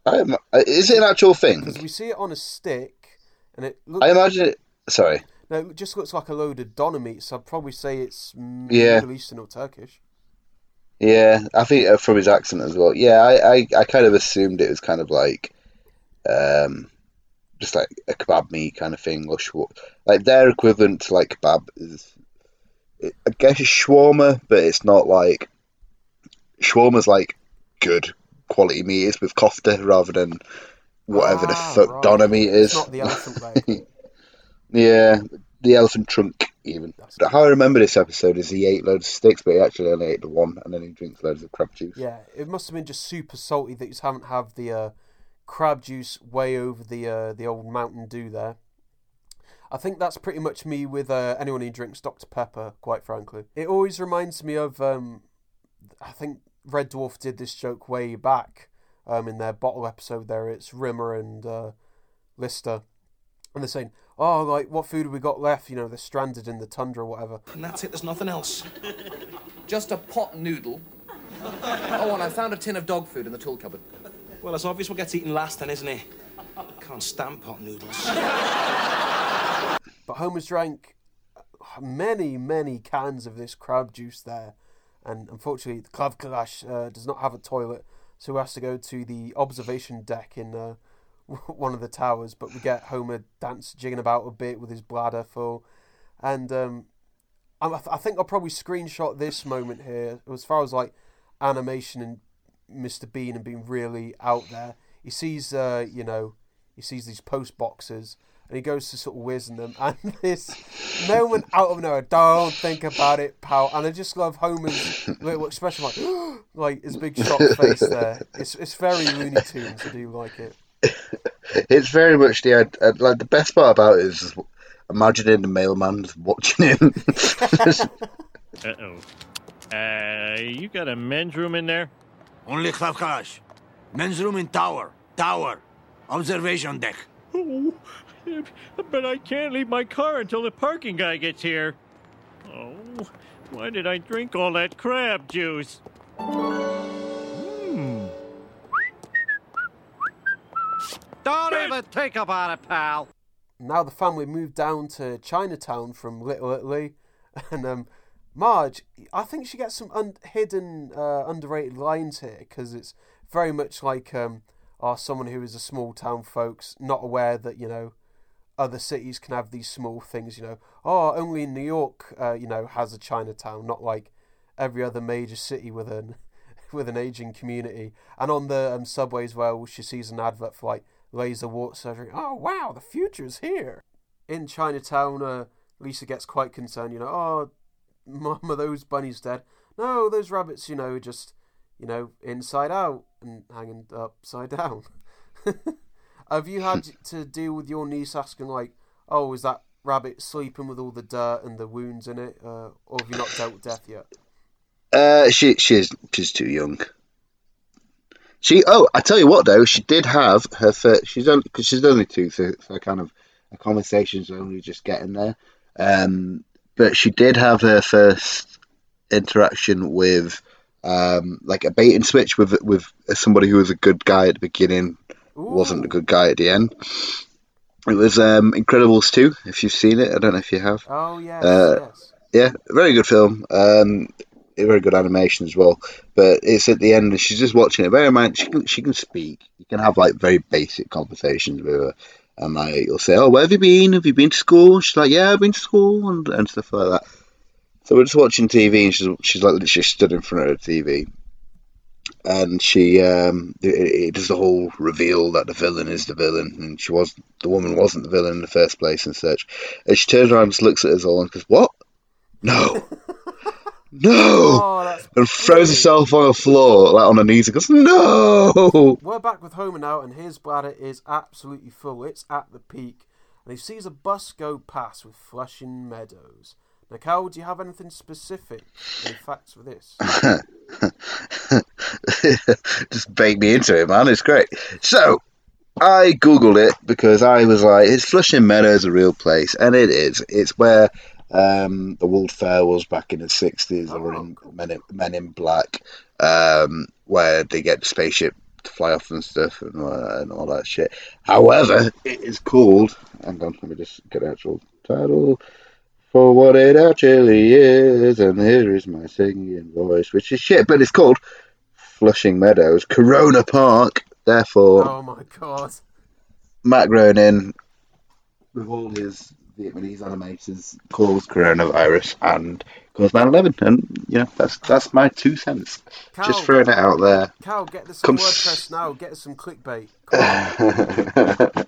I'm, is it an actual thing? Because we see it on a stick, and it looks... I imagine it... Sorry. No, it just looks like a load of doner meat, so I'd probably say it's yeah. Middle Eastern or Turkish. Yeah, I think from his accent as well. Yeah, I, I, I kind of assumed it was kind of like, um, just like a kebab meat kind of thing, or shawarma. Like their equivalent to like kebab is, it, I guess, it's shawarma, but it's not like shawarma's like good quality meat is with kofta rather than whatever ah, the fuck right. doner meat is. It's not the elephant leg. Yeah, the elephant trunk. Even but how I remember this episode is he ate loads of sticks, but he actually only ate the one, and then he drinks loads of crab juice. Yeah, it must have been just super salty that you haven't had the uh, crab juice way over the uh, the old Mountain Dew there. I think that's pretty much me with uh, anyone who drinks Doctor Pepper. Quite frankly, it always reminds me of um, I think Red Dwarf did this joke way back um, in their bottle episode. There, it's Rimmer and uh, Lister, and they're saying, oh, like, what food have we got left? You know, they're stranded in the tundra or whatever. And that's it, there's nothing else. Just a pot noodle. Oh, and I found a tin of dog food in the tool cupboard. Well, it's obvious what gets eaten last then, isn't it? Can't stand pot noodles. But Homer's drank many, many cans of this crab juice there. And unfortunately, the Krav Kalash uh, does not have a toilet, so he has to go to the observation deck in... Uh, one of the towers, but we get Homer dance jigging about a bit with his bladder full, and um, I, th- I think I'll probably screenshot this moment here. As far as like animation and Mister Bean and being really out there, he sees uh, you know he sees these post boxes and he goes to sort of whiz in them, and this moment out of nowhere, don't think about it, pal. And I just love Homer's little expression, like like his big shocked face there. It's it's very Looney Tunes. I do like it. It's very much the uh, like the best part about it is imagining the mailman's watching him. uh oh. Uh, you got a men's room in there? Only Krav Kalash. Men's room in tower. Tower. Observation deck. Oh, but I can't leave my car until the parking guy gets here. Oh, why did I drink all that crab juice? Don't even think about it, pal. Now the family moved down to Chinatown from Little Italy, and um, Marge, I think she gets some un- hidden, uh, underrated lines here, because it's very much like um, oh, someone who is a small town folks, not aware that, you know, other cities can have these small things, you know. Oh, only New York, uh, you know, has a Chinatown, not like every other major city with an, with an aging community. And on the um, subway as well, she sees an advert for, like, laser wart surgery. Oh, wow, the future's here. In Chinatown, uh, Lisa gets quite concerned, you know, oh, Mum, are those bunnies dead? No, those rabbits, you know, just, you know, inside out and hanging upside down. Have you had to deal with your niece asking, like, oh, is that rabbit sleeping with all the dirt and the wounds in it? Uh, or have you not dealt with death yet? Uh, she she's, she's too young. She, oh, I tell you what though, she did have her first, she's only, cause she's only two, so, so kind of, the conversation's only just getting there. Um, but she did have her first interaction with, um, like a bait and switch with, with somebody who was a good guy at the beginning, Ooh. Wasn't a good guy at the end. It was um, Incredibles two, if you've seen it. I don't know if you have. Oh, yes, uh, yes. Yeah, very good film. Um, very good animation as well. But it's at the end, and she's just watching it. Bear in mind, she can, she can speak. You can have, like, very basic conversations with her. And, like, you'll say, oh, where have you been? Have you been to school? She's like, yeah, I've been to school, and, and stuff like that. So we're just watching T V, and she's, she's like, literally stood in front of the T V. And she, um, it, it does the whole reveal that the villain is the villain, and she was the woman wasn't the villain in the first place, and such. And she turns around and just looks at us all and goes, "What? No, no!" Oh, and throws herself on the floor, like on her knees, and goes, "No!" We're back with Homer now, and his bladder is absolutely full. It's at the peak, and he sees a bus go past with Flushing Meadows. Now, Carl, do you have anything specific in facts for this? Just bait me into it, man. It's great. So, I Googled it because I was like, is Flushing Meadows a real place? And it is. It's where um, the World Fair was back in the sixties. They were in Men in, Men in Black, um, where they get the spaceship to fly off and stuff and, uh, and all that shit. However, it is called... Hang on, let me just get the actual title... For what it actually is, and here is my singing voice, which is shit, but it's called Flushing Meadows, Corona Park, therefore... Oh my god. Matt Groening, with all his Vietnamese animators, calls coronavirus and calls nine eleven, and, you know, that's that's my two cents. Cal, just throwing it out there. Cal, get this some WordPress now, get us some clickbait. Come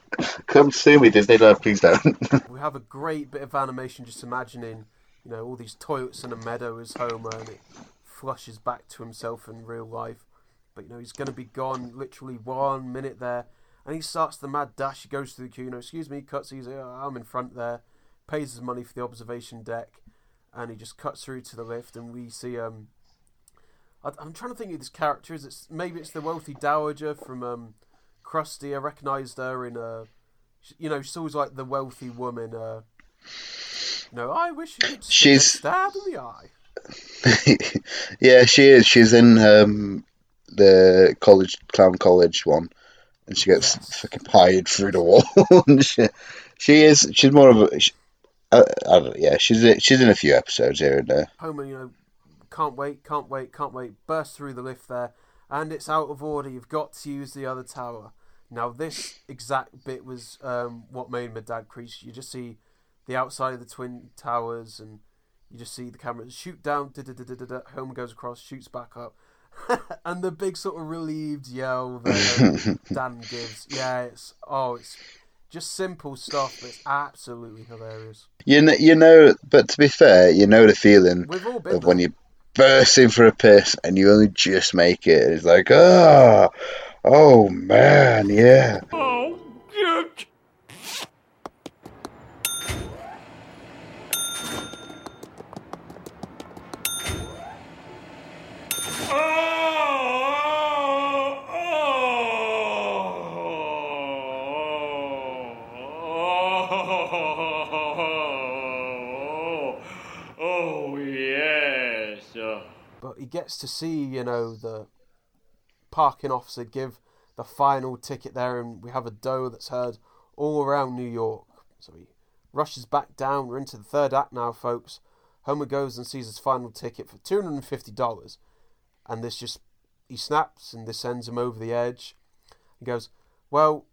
Come see me, Disney Love, please don't. We have a great bit of animation just imagining, you know, all these toilets and a meadow as Homer, and it flushes back to himself in real life. But, you know, he's going to be gone literally one minute there, and he starts the mad dash. He goes through the queue, you know, excuse me, cuts, he's, oh, I'm in front there, pays his money for the observation deck, and he just cuts through to the lift, and we see, um, I, I'm trying to think who this character is. It's, maybe it's the wealthy dowager from, um, Krusty. I recognised her in a, you know, she's always like the wealthy woman. Uh, you know, I wish you could she's... stab in the eye. Yeah, she is. She's in um, the college clown college one, and she gets yes. fucking pied through the wall. she, she is. She's more of a. She, uh, I don't know, yeah, she's a, she's in a few episodes here and there. Homer, you know, can't wait, can't wait, can't wait. Burst through the lift there. And it's out of order. You've got to use the other tower. Now, this exact bit was um, what made my dad crease. You just see the outside of the Twin Towers, and you just see the camera shoot down. Homer goes across, shoots back up, and the big sort of relieved yell that Dan gives. Yeah, it's oh, it's just simple stuff, but it's absolutely hilarious. You know, you know, but to be fair, you know the feeling We've all been of there. When you. Bursting for a piss, and you only just make it. It's like, ah, oh, oh man, yeah. Oh, dude. He gets to see, you know, the parking officer give the final ticket there, and we have a doe that's heard all around New York. So he rushes back down. We're into the third act now, folks. Homer goes and sees his final ticket for two hundred fifty dollars, and this just, he snaps, and this sends him over the edge. He goes, well,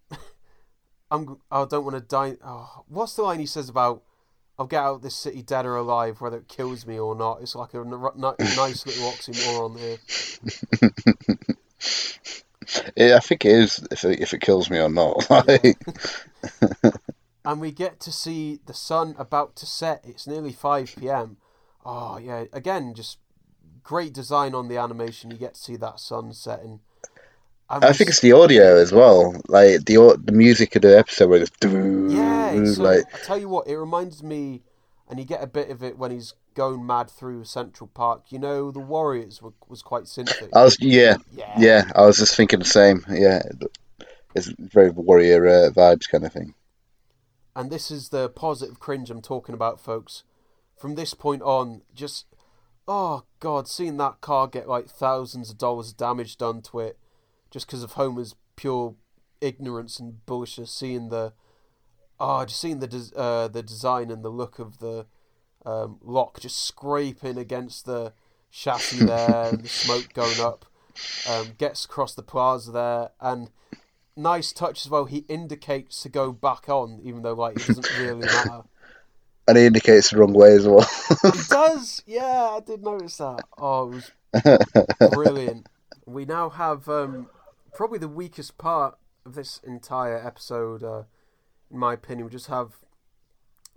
I'm, I don't want to die. Oh, what's the line he says about, I'll get out of this city dead or alive, whether it kills me or not. It's like a n- n- nice little oxymoron here. Yeah, I think it is, if it, if it kills me or not. Like... And we get to see the sun about to set. It's nearly five p.m. Oh, yeah. Again, just great design on the animation. You get to see that sun setting. And I think it's the audio as well, like the the music of the episode where it's yeah. So like, I tell you what, it reminds me, and you get a bit of it when he's going mad through Central Park. You know, the Warriors were, was quite synthetic. I was yeah, yeah, yeah. I was just thinking the same. Yeah, it's very Warrior uh, vibes kind of thing. And this is the positive cringe I'm talking about, folks. From this point on, just oh god, seeing that car get like thousands of dollars of damage done to it. Just because of Homer's pure ignorance and bullshit, seeing the Oh, I've just seen the des- uh, the design and the look of the um, lock just scraping against the chassis there, and the smoke going up. Um, gets across the plaza there, and nice touch as well. He indicates to go back on, even though like it doesn't really matter. And he indicates the wrong way as well. He does, yeah, I did notice that. Oh, it was brilliant. We now have um, probably the weakest part of this entire episode, uh, in my opinion. We just have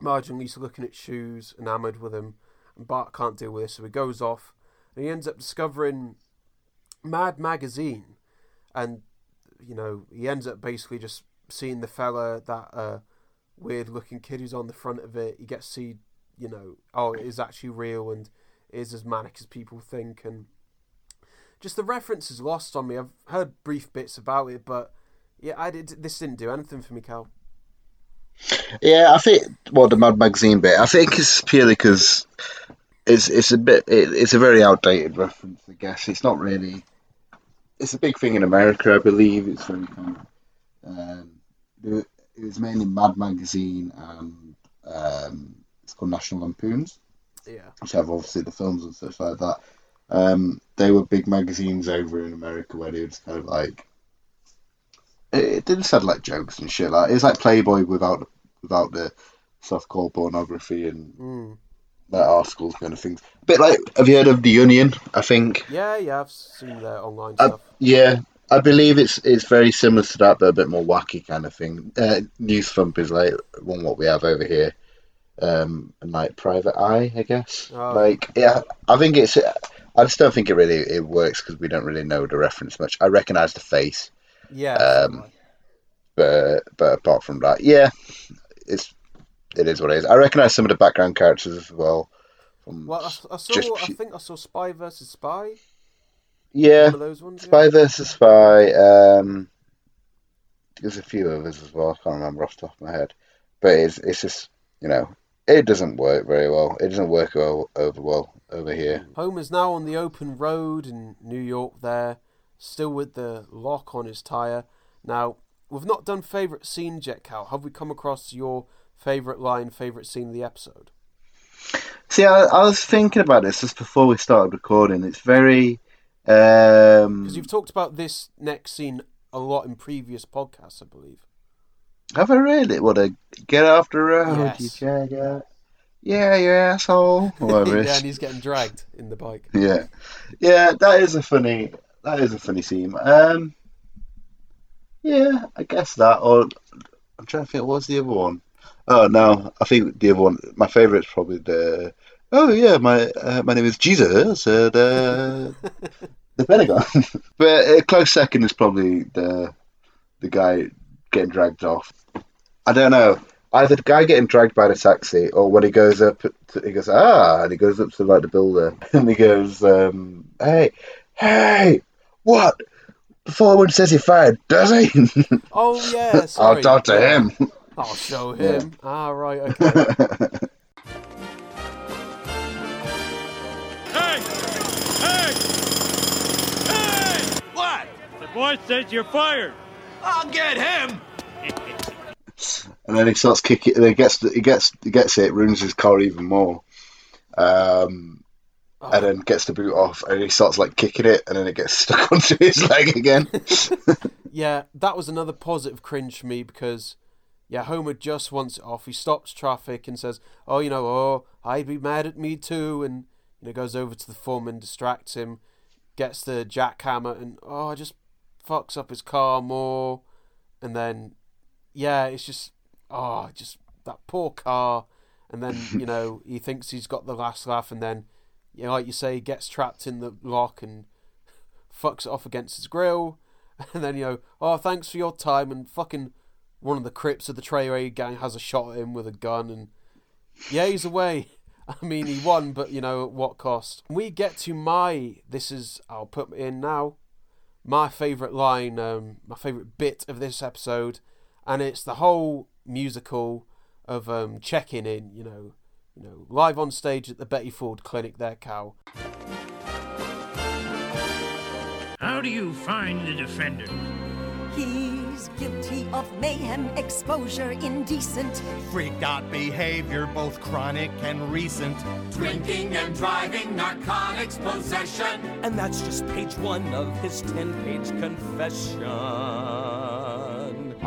Marge and Lisa looking at shoes, enamoured with him, and Bart can't deal with this, so he goes off, and he ends up discovering Mad Magazine, and you know, he ends up basically just seeing the fella, that uh, weird looking kid who's on the front of it. He gets to see, you know, oh, it is actually real and it is as manic as people think. And just the reference is lost on me. I've heard brief bits about it, but yeah, I did, this didn't do anything for me, Cal. Yeah, I think, well, the Mad Magazine bit, I think it's purely because it's, it's a bit, it, it's a very outdated reference, I guess. It's not really. It's a big thing in America, I believe. It's very kind of, um, it was mainly Mad Magazine and um, it's called National Lampoons. Yeah. Which have obviously the films and stuff like that. Um, they were big magazines over in America where they were just kind of like, it, it didn't sound like jokes and shit like. It was like Playboy without without the softcore pornography and mm. that articles kind of things. A bit like, have you heard of The Onion? I think. Yeah, yeah, I've seen that online stuff. I, yeah, I believe it's it's very similar to that, but a bit more wacky kind of thing. Uh, Newsthump is like one what we have over here, um, and like Private Eye, I guess. Oh. Like, yeah, I think it's. I just don't think it really it works because we don't really know the reference much. I recognise the face. Yeah. Um, but but apart from that, yeah, it's. It is what it is. I recognise some of the background characters as well. Well, I, I saw. Just... I think I saw Spy versus Spy. Yeah, one of those ones, Spy yeah. versus Spy. Um, there's a few others as well. I can't remember off the top of my head, but it's it's just, you know, it doesn't work very well. It doesn't work well, over well over here. Homer's now on the open road in New York. There, still with the lock on his tire. Now we've not done favourite scenes yet, Cal. Have we come across your favourite line, favourite scene of the episode? See, I, I was thinking about this just before we started recording. It's very... Because um... you've talked about this next scene a lot in previous podcasts, I believe. Have I really? What, a get off the road, yes. you jagger. Yeah, you asshole. Whatever. Yeah, and he's getting dragged in the bike. Yeah. Yeah, that is a funny... That is a funny scene. Um, yeah, I guess that, or... I'm trying to think, what's the other one? Oh no! I think the other one, my favourite, is probably the. Oh yeah, my uh, my name is Jesus, and uh, the Pentagon. But a close second is probably the the guy getting dragged off. I don't know. Either the guy getting dragged by the taxi, or when he goes up, to, he goes ah, and he goes up to like the builder, and he goes, um, "Hey, hey, what?" The foreman says he fired, does he? Oh yeah, sorry. I'll talk to him. I'll show him. Yeah. Ah, right, okay. Hey! Hey! Hey! What? The boy says you're fired. I'll get him! And then he starts kicking, and he gets, he gets, he gets it, ruins his car even more. Um... Oh. And then gets the boot off, and he starts like kicking it, and then it gets stuck onto his leg again. Yeah, that was another positive cringe for me because... Yeah, Homer just wants it off. He stops traffic and says, oh, you know, oh, I'd be mad at me too. And, you know, goes over to the foreman, distracts him, gets the jackhammer, and, oh, just fucks up his car more. And then, yeah, it's just, oh, just that poor car. And then, you know, he thinks he's got the last laugh. And then, you know, like you say, he gets trapped in the lock and fucks it off against his grill. And then, you know, oh, thanks for your time, and fucking... One of the Crips of the Trayway gang has a shot at him with a gun, and yeah, he's away. I mean, he won, but you know, at what cost? We get to my, this is, I'll put in now, my favourite line, um, my favourite bit of this episode, and it's the whole musical of um, checking in, you know, you know, live on stage at the Betty Ford Clinic there, Cal. How do you find the defendant? He who's guilty of mayhem, exposure indecent, freaked out behavior, both chronic and recent, drinking and driving, narcotics possession. And that's just page one of his ten-page confession.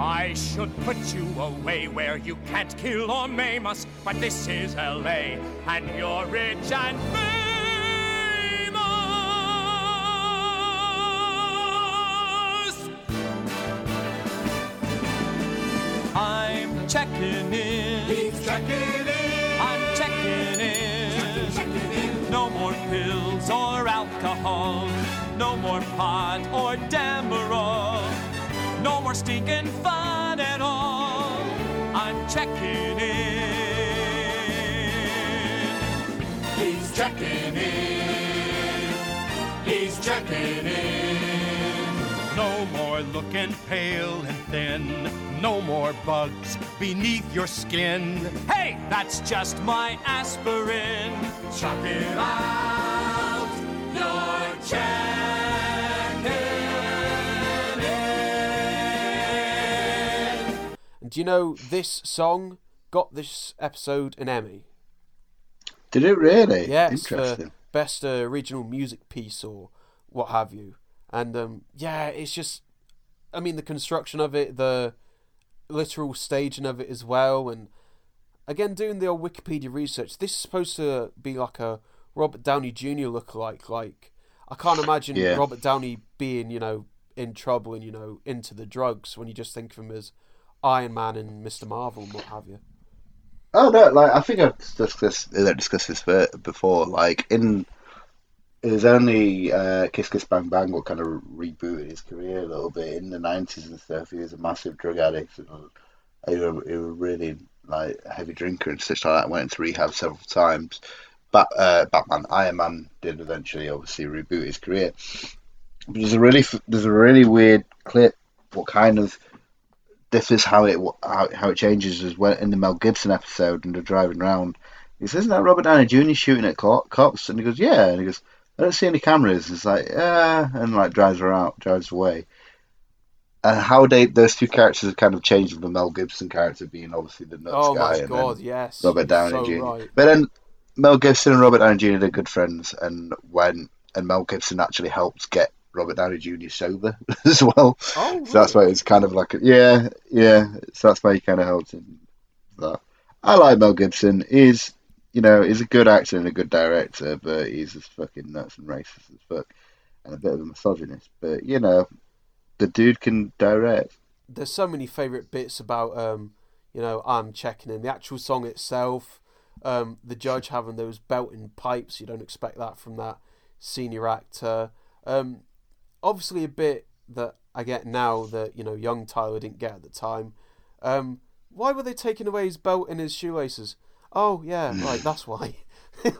I should put you away where you can't kill or maim us, but this is L A, and you're rich and famous. I'm checking in. He's checking in. I'm checking in. Checking, checking in. No more pills or alcohol. No more pot or Demerol. No more stinking fun at all. I'm checking in. He's checking in. He's checking in. No more looking pale and thin. No more bugs beneath your skin. Hey, that's just my aspirin. Chop it out, you're checking in. Do you know this song got this episode an Emmy? Did it really? Yeah, interesting. For best uh, original music piece or what have you. And um, yeah, it's just, I mean, the construction of it, the literal staging of it as well, and again doing the old Wikipedia research, this is supposed to be like a Robert Downey Junior lookalike. Like, I can't imagine yeah. Robert Downey being, you know, in trouble and, you know, into the drugs when you just think of him as Iron Man and Mister Marvel and what have you. Oh no, like I think I've discussed discussed this before. Like in it was only uh, Kiss Kiss Bang Bang what kind of rebooted his career a little bit in the nineties and stuff. He was a massive drug addict and he was a really like heavy drinker and such like that. Went into rehab several times. But uh, Batman, Iron Man did eventually obviously reboot his career. But there's a really there's a really weird clip. What kind of differs how it how, how it changes is when in the Mel Gibson episode and they're driving around. He says, "Isn't that Robert Downey Junior shooting at cops?" And he goes, "Yeah." And he goes, "I don't see any cameras." It's like, yeah, and like drives her out, drives away. And how they those two characters have kind of changed from the Mel Gibson character being obviously the nuts oh guy, my and God, yes, Robert Downey so Junior Right. But then Mel Gibson and Robert Downey Junior are good friends, and when and Mel Gibson actually helped get Robert Downey Junior sober as well. Oh, really? So that's why it's kind of like, a, yeah, yeah. So that's why he kind of helped him. But I like Mel Gibson. He's You know, he's a good actor and a good director, but he's just fucking nuts and racist as fuck, and a bit of a misogynist. But you know, the dude can direct. There's so many favourite bits about, um, you know, I'm checking in the actual song itself, um, the judge having those belting pipes. You don't expect that from that senior actor. Um, obviously, a bit that I get now that you know, young Tyler didn't get at the time. Um, why were they taking away his belt and his shoelaces? Oh yeah, right. That's why.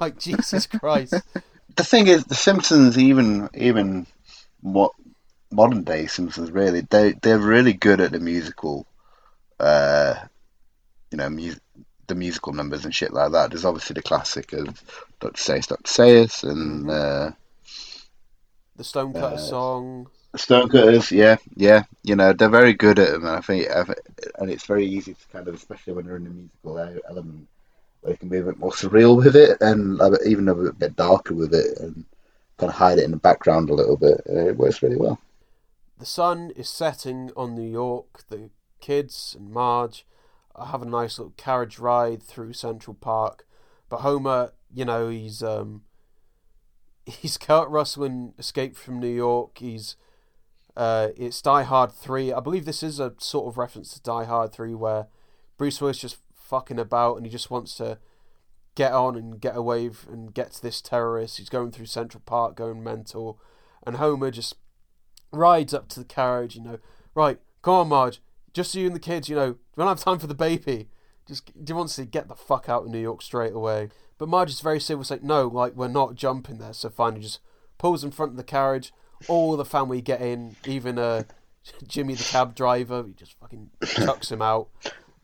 Like Jesus Christ. The thing is, the Simpsons, even even what modern day Simpsons, really, they they're really good at the musical, uh, you know, mu- the musical numbers and shit like that. There's obviously the classic of Doctor Sayers, Doctor Sayers, and uh, the Stonecutter uh, song. Stonecutters, yeah, yeah, you know they're very good at them, and I think, and it's very easy to kind of, especially when they're in the musical element. They can be a bit more surreal with it, and even a bit darker with it, and kind of hide it in the background a little bit. It works really well. The sun is setting on New York. The kids and Marge have a nice little carriage ride through Central Park. But Homer, you know, he's um, he's Kurt Russell in Escape from New York. He's uh, it's Die Hard three. I believe this is a sort of reference to Die Hard three, where Bruce Willis just fucking about and he just wants to get on and get away and get to this terrorist. He's going through Central Park going mental, and Homer just rides up to the carriage, you know, right, come on Marge, just you and the kids, you know, we don't have time for the baby, just do you want to get the fuck out of New York straight away. But Marge is very civil, like, no, like we're not jumping there. So finally just pulls in front of the carriage, all the family get in, even uh, Jimmy the cab driver, he just fucking chucks him out.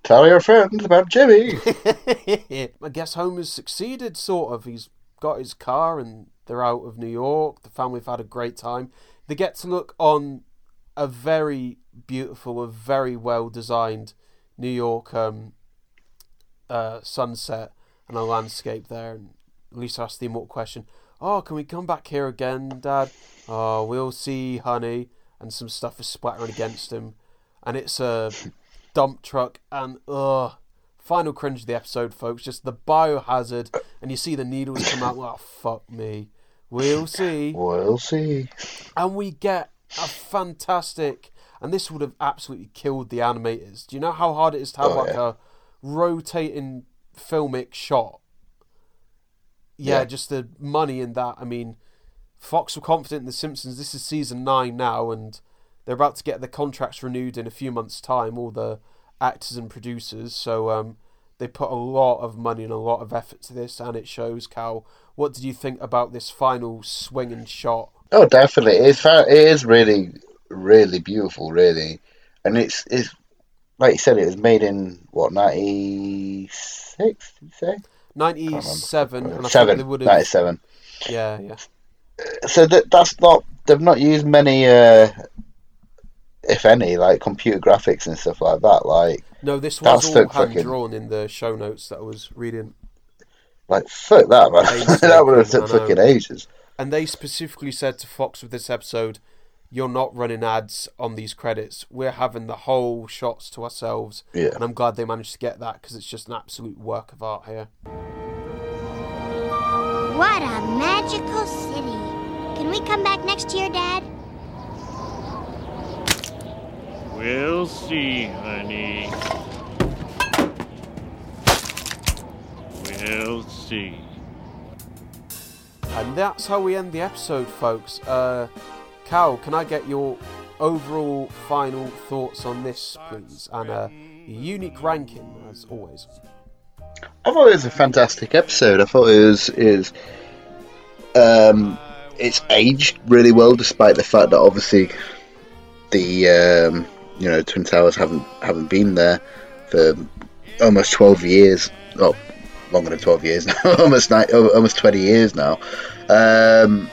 Tell your friends about Jimmy. I guess Homer's succeeded, sort of. He's got his car and they're out of New York. The family have had a great time. They get to look on a very beautiful, a very well designed New York um, uh, sunset and a landscape there. And Lisa asked the immortal question, "Oh, can we come back here again, Dad?" "Oh, we'll see, honey." And some stuff is splattering against him, and it's a dump truck. And ugh, final cringe of the episode, folks. Just the biohazard, and you see the needles come out. Oh, fuck me. We'll see. We'll see. And we get a fantastic, and this would have absolutely killed the animators. Do you know how hard it is to have oh, like yeah. a rotating filmic shot? Yeah, yeah, just the money in that. I mean, Fox were confident in The Simpsons. This is season nine now, and they're about to get their contracts renewed in a few months' time, all the actors and producers. So um, they put a lot of money and a lot of effort to this, and it shows. Cal, what did you think about this final swinging shot? Oh, definitely. It's, it is really, really beautiful, really. And it's, it's like you said, it was made in, what, ninety-six, did you say? ninety-seven. And I Seven, think they ninety-seven. Yeah, yeah. So that that's not, they've not used many, uh, if any, like computer graphics and stuff like that. Like No, this was all hand-drawn in the show notes that I was reading. Like, fuck that, man. That would have took fucking ages. And they specifically said to Fox with this episode, "You're not running ads on these credits. We're having the whole shots to ourselves." Yeah. And I'm glad they managed to get that, because it's just an absolute work of art here. What a magical city. Can we come back next year, Dad? We'll see, honey. We'll see. And that's how we end the episode, folks. Uh... Cal, can I get your overall final thoughts on this, please? And a unique ranking, as always. I thought it was a fantastic episode. I thought it was, it was um, it's aged really well, despite the fact that obviously the um, you know Twin Towers haven't haven't been there for almost twelve years. Oh, longer than twelve years now. almost nine, almost twenty years now. Um,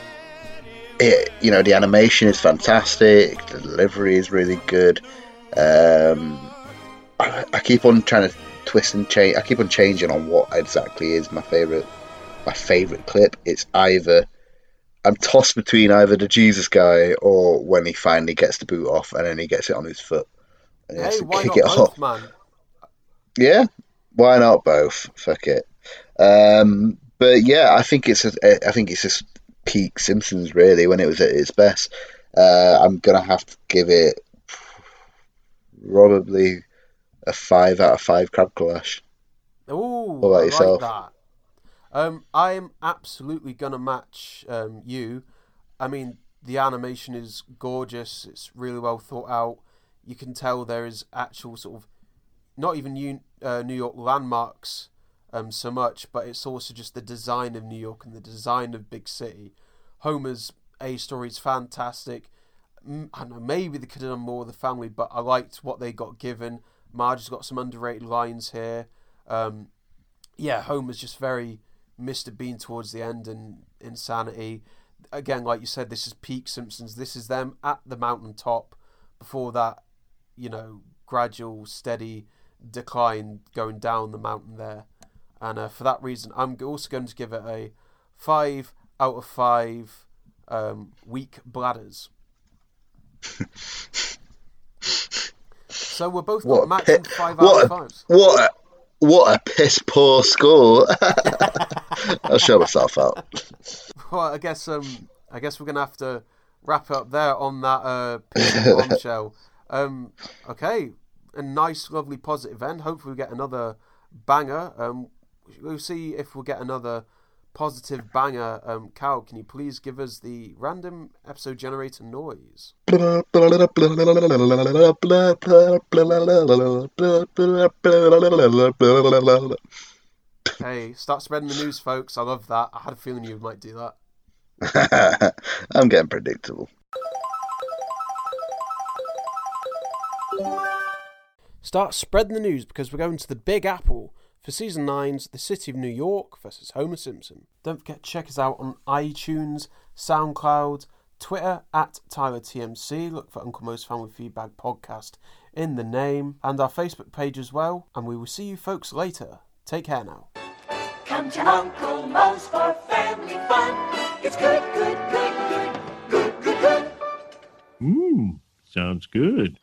It, you know, the animation is fantastic, the delivery is really good. Um, I, I keep on trying to twist and change. I keep on changing on what exactly is my favourite my favourite clip. It's either, I'm tossed between either the Jesus guy or when he finally gets the boot off and then he gets it on his foot and he hey, has to why kick not it both, off. Man? Yeah, why not both? Fuck it. Um, but yeah, I think it's a, I think it's just peak Simpsons, really, when it was at its best. Uh, I'm gonna have to give it probably a five out of five crab clash. Ooh, what about I yourself? Like that. Um, I'm absolutely gonna match um, you. I mean, the animation is gorgeous. It's really well thought out. You can tell there is actual sort of not even new uh, New York landmarks. Um, so much, but it's also just the design of New York and the design of big city. Homer's A story is fantastic. I don't know, maybe they could have done more with the family, but I liked what they got given. Marge's got some underrated lines here. Um, yeah, Homer's just very Mister Bean towards the end and insanity. Again, like you said, this is peak Simpsons. This is them at the mountaintop. Before that, you know, gradual, steady decline going down the mountain there. And uh, for that reason, I'm also going to give it a five out of five um, weak bladders. So we're both not matching pi- five out of fives. What a, what a piss poor score! I'll show myself out. Well, I guess um, I guess we're going to have to wrap it up there on that uh, piss bombshell. Um, okay, a nice, lovely, positive end. Hopefully, we get another banger. Um, We'll see if we'll get another positive banger. Um, Cal, can you please give us the random episode generator noise? Hey, start spreading the news, folks. I love that. I had a feeling you might do that. I'm getting predictable. Start spreading the news, because we're going to the Big Apple for Season nine's The City of New York versus Homer Simpson. Don't forget to check us out on iTunes, SoundCloud, Twitter at Tyler T M C. Look for Uncle Mo's Family Feedback Podcast in the name, and our Facebook page as well. And we will see you folks later. Take care now. Come to Uncle Mo's for family fun. It's good, good, good, good, good, good, good. Mmm, sounds good.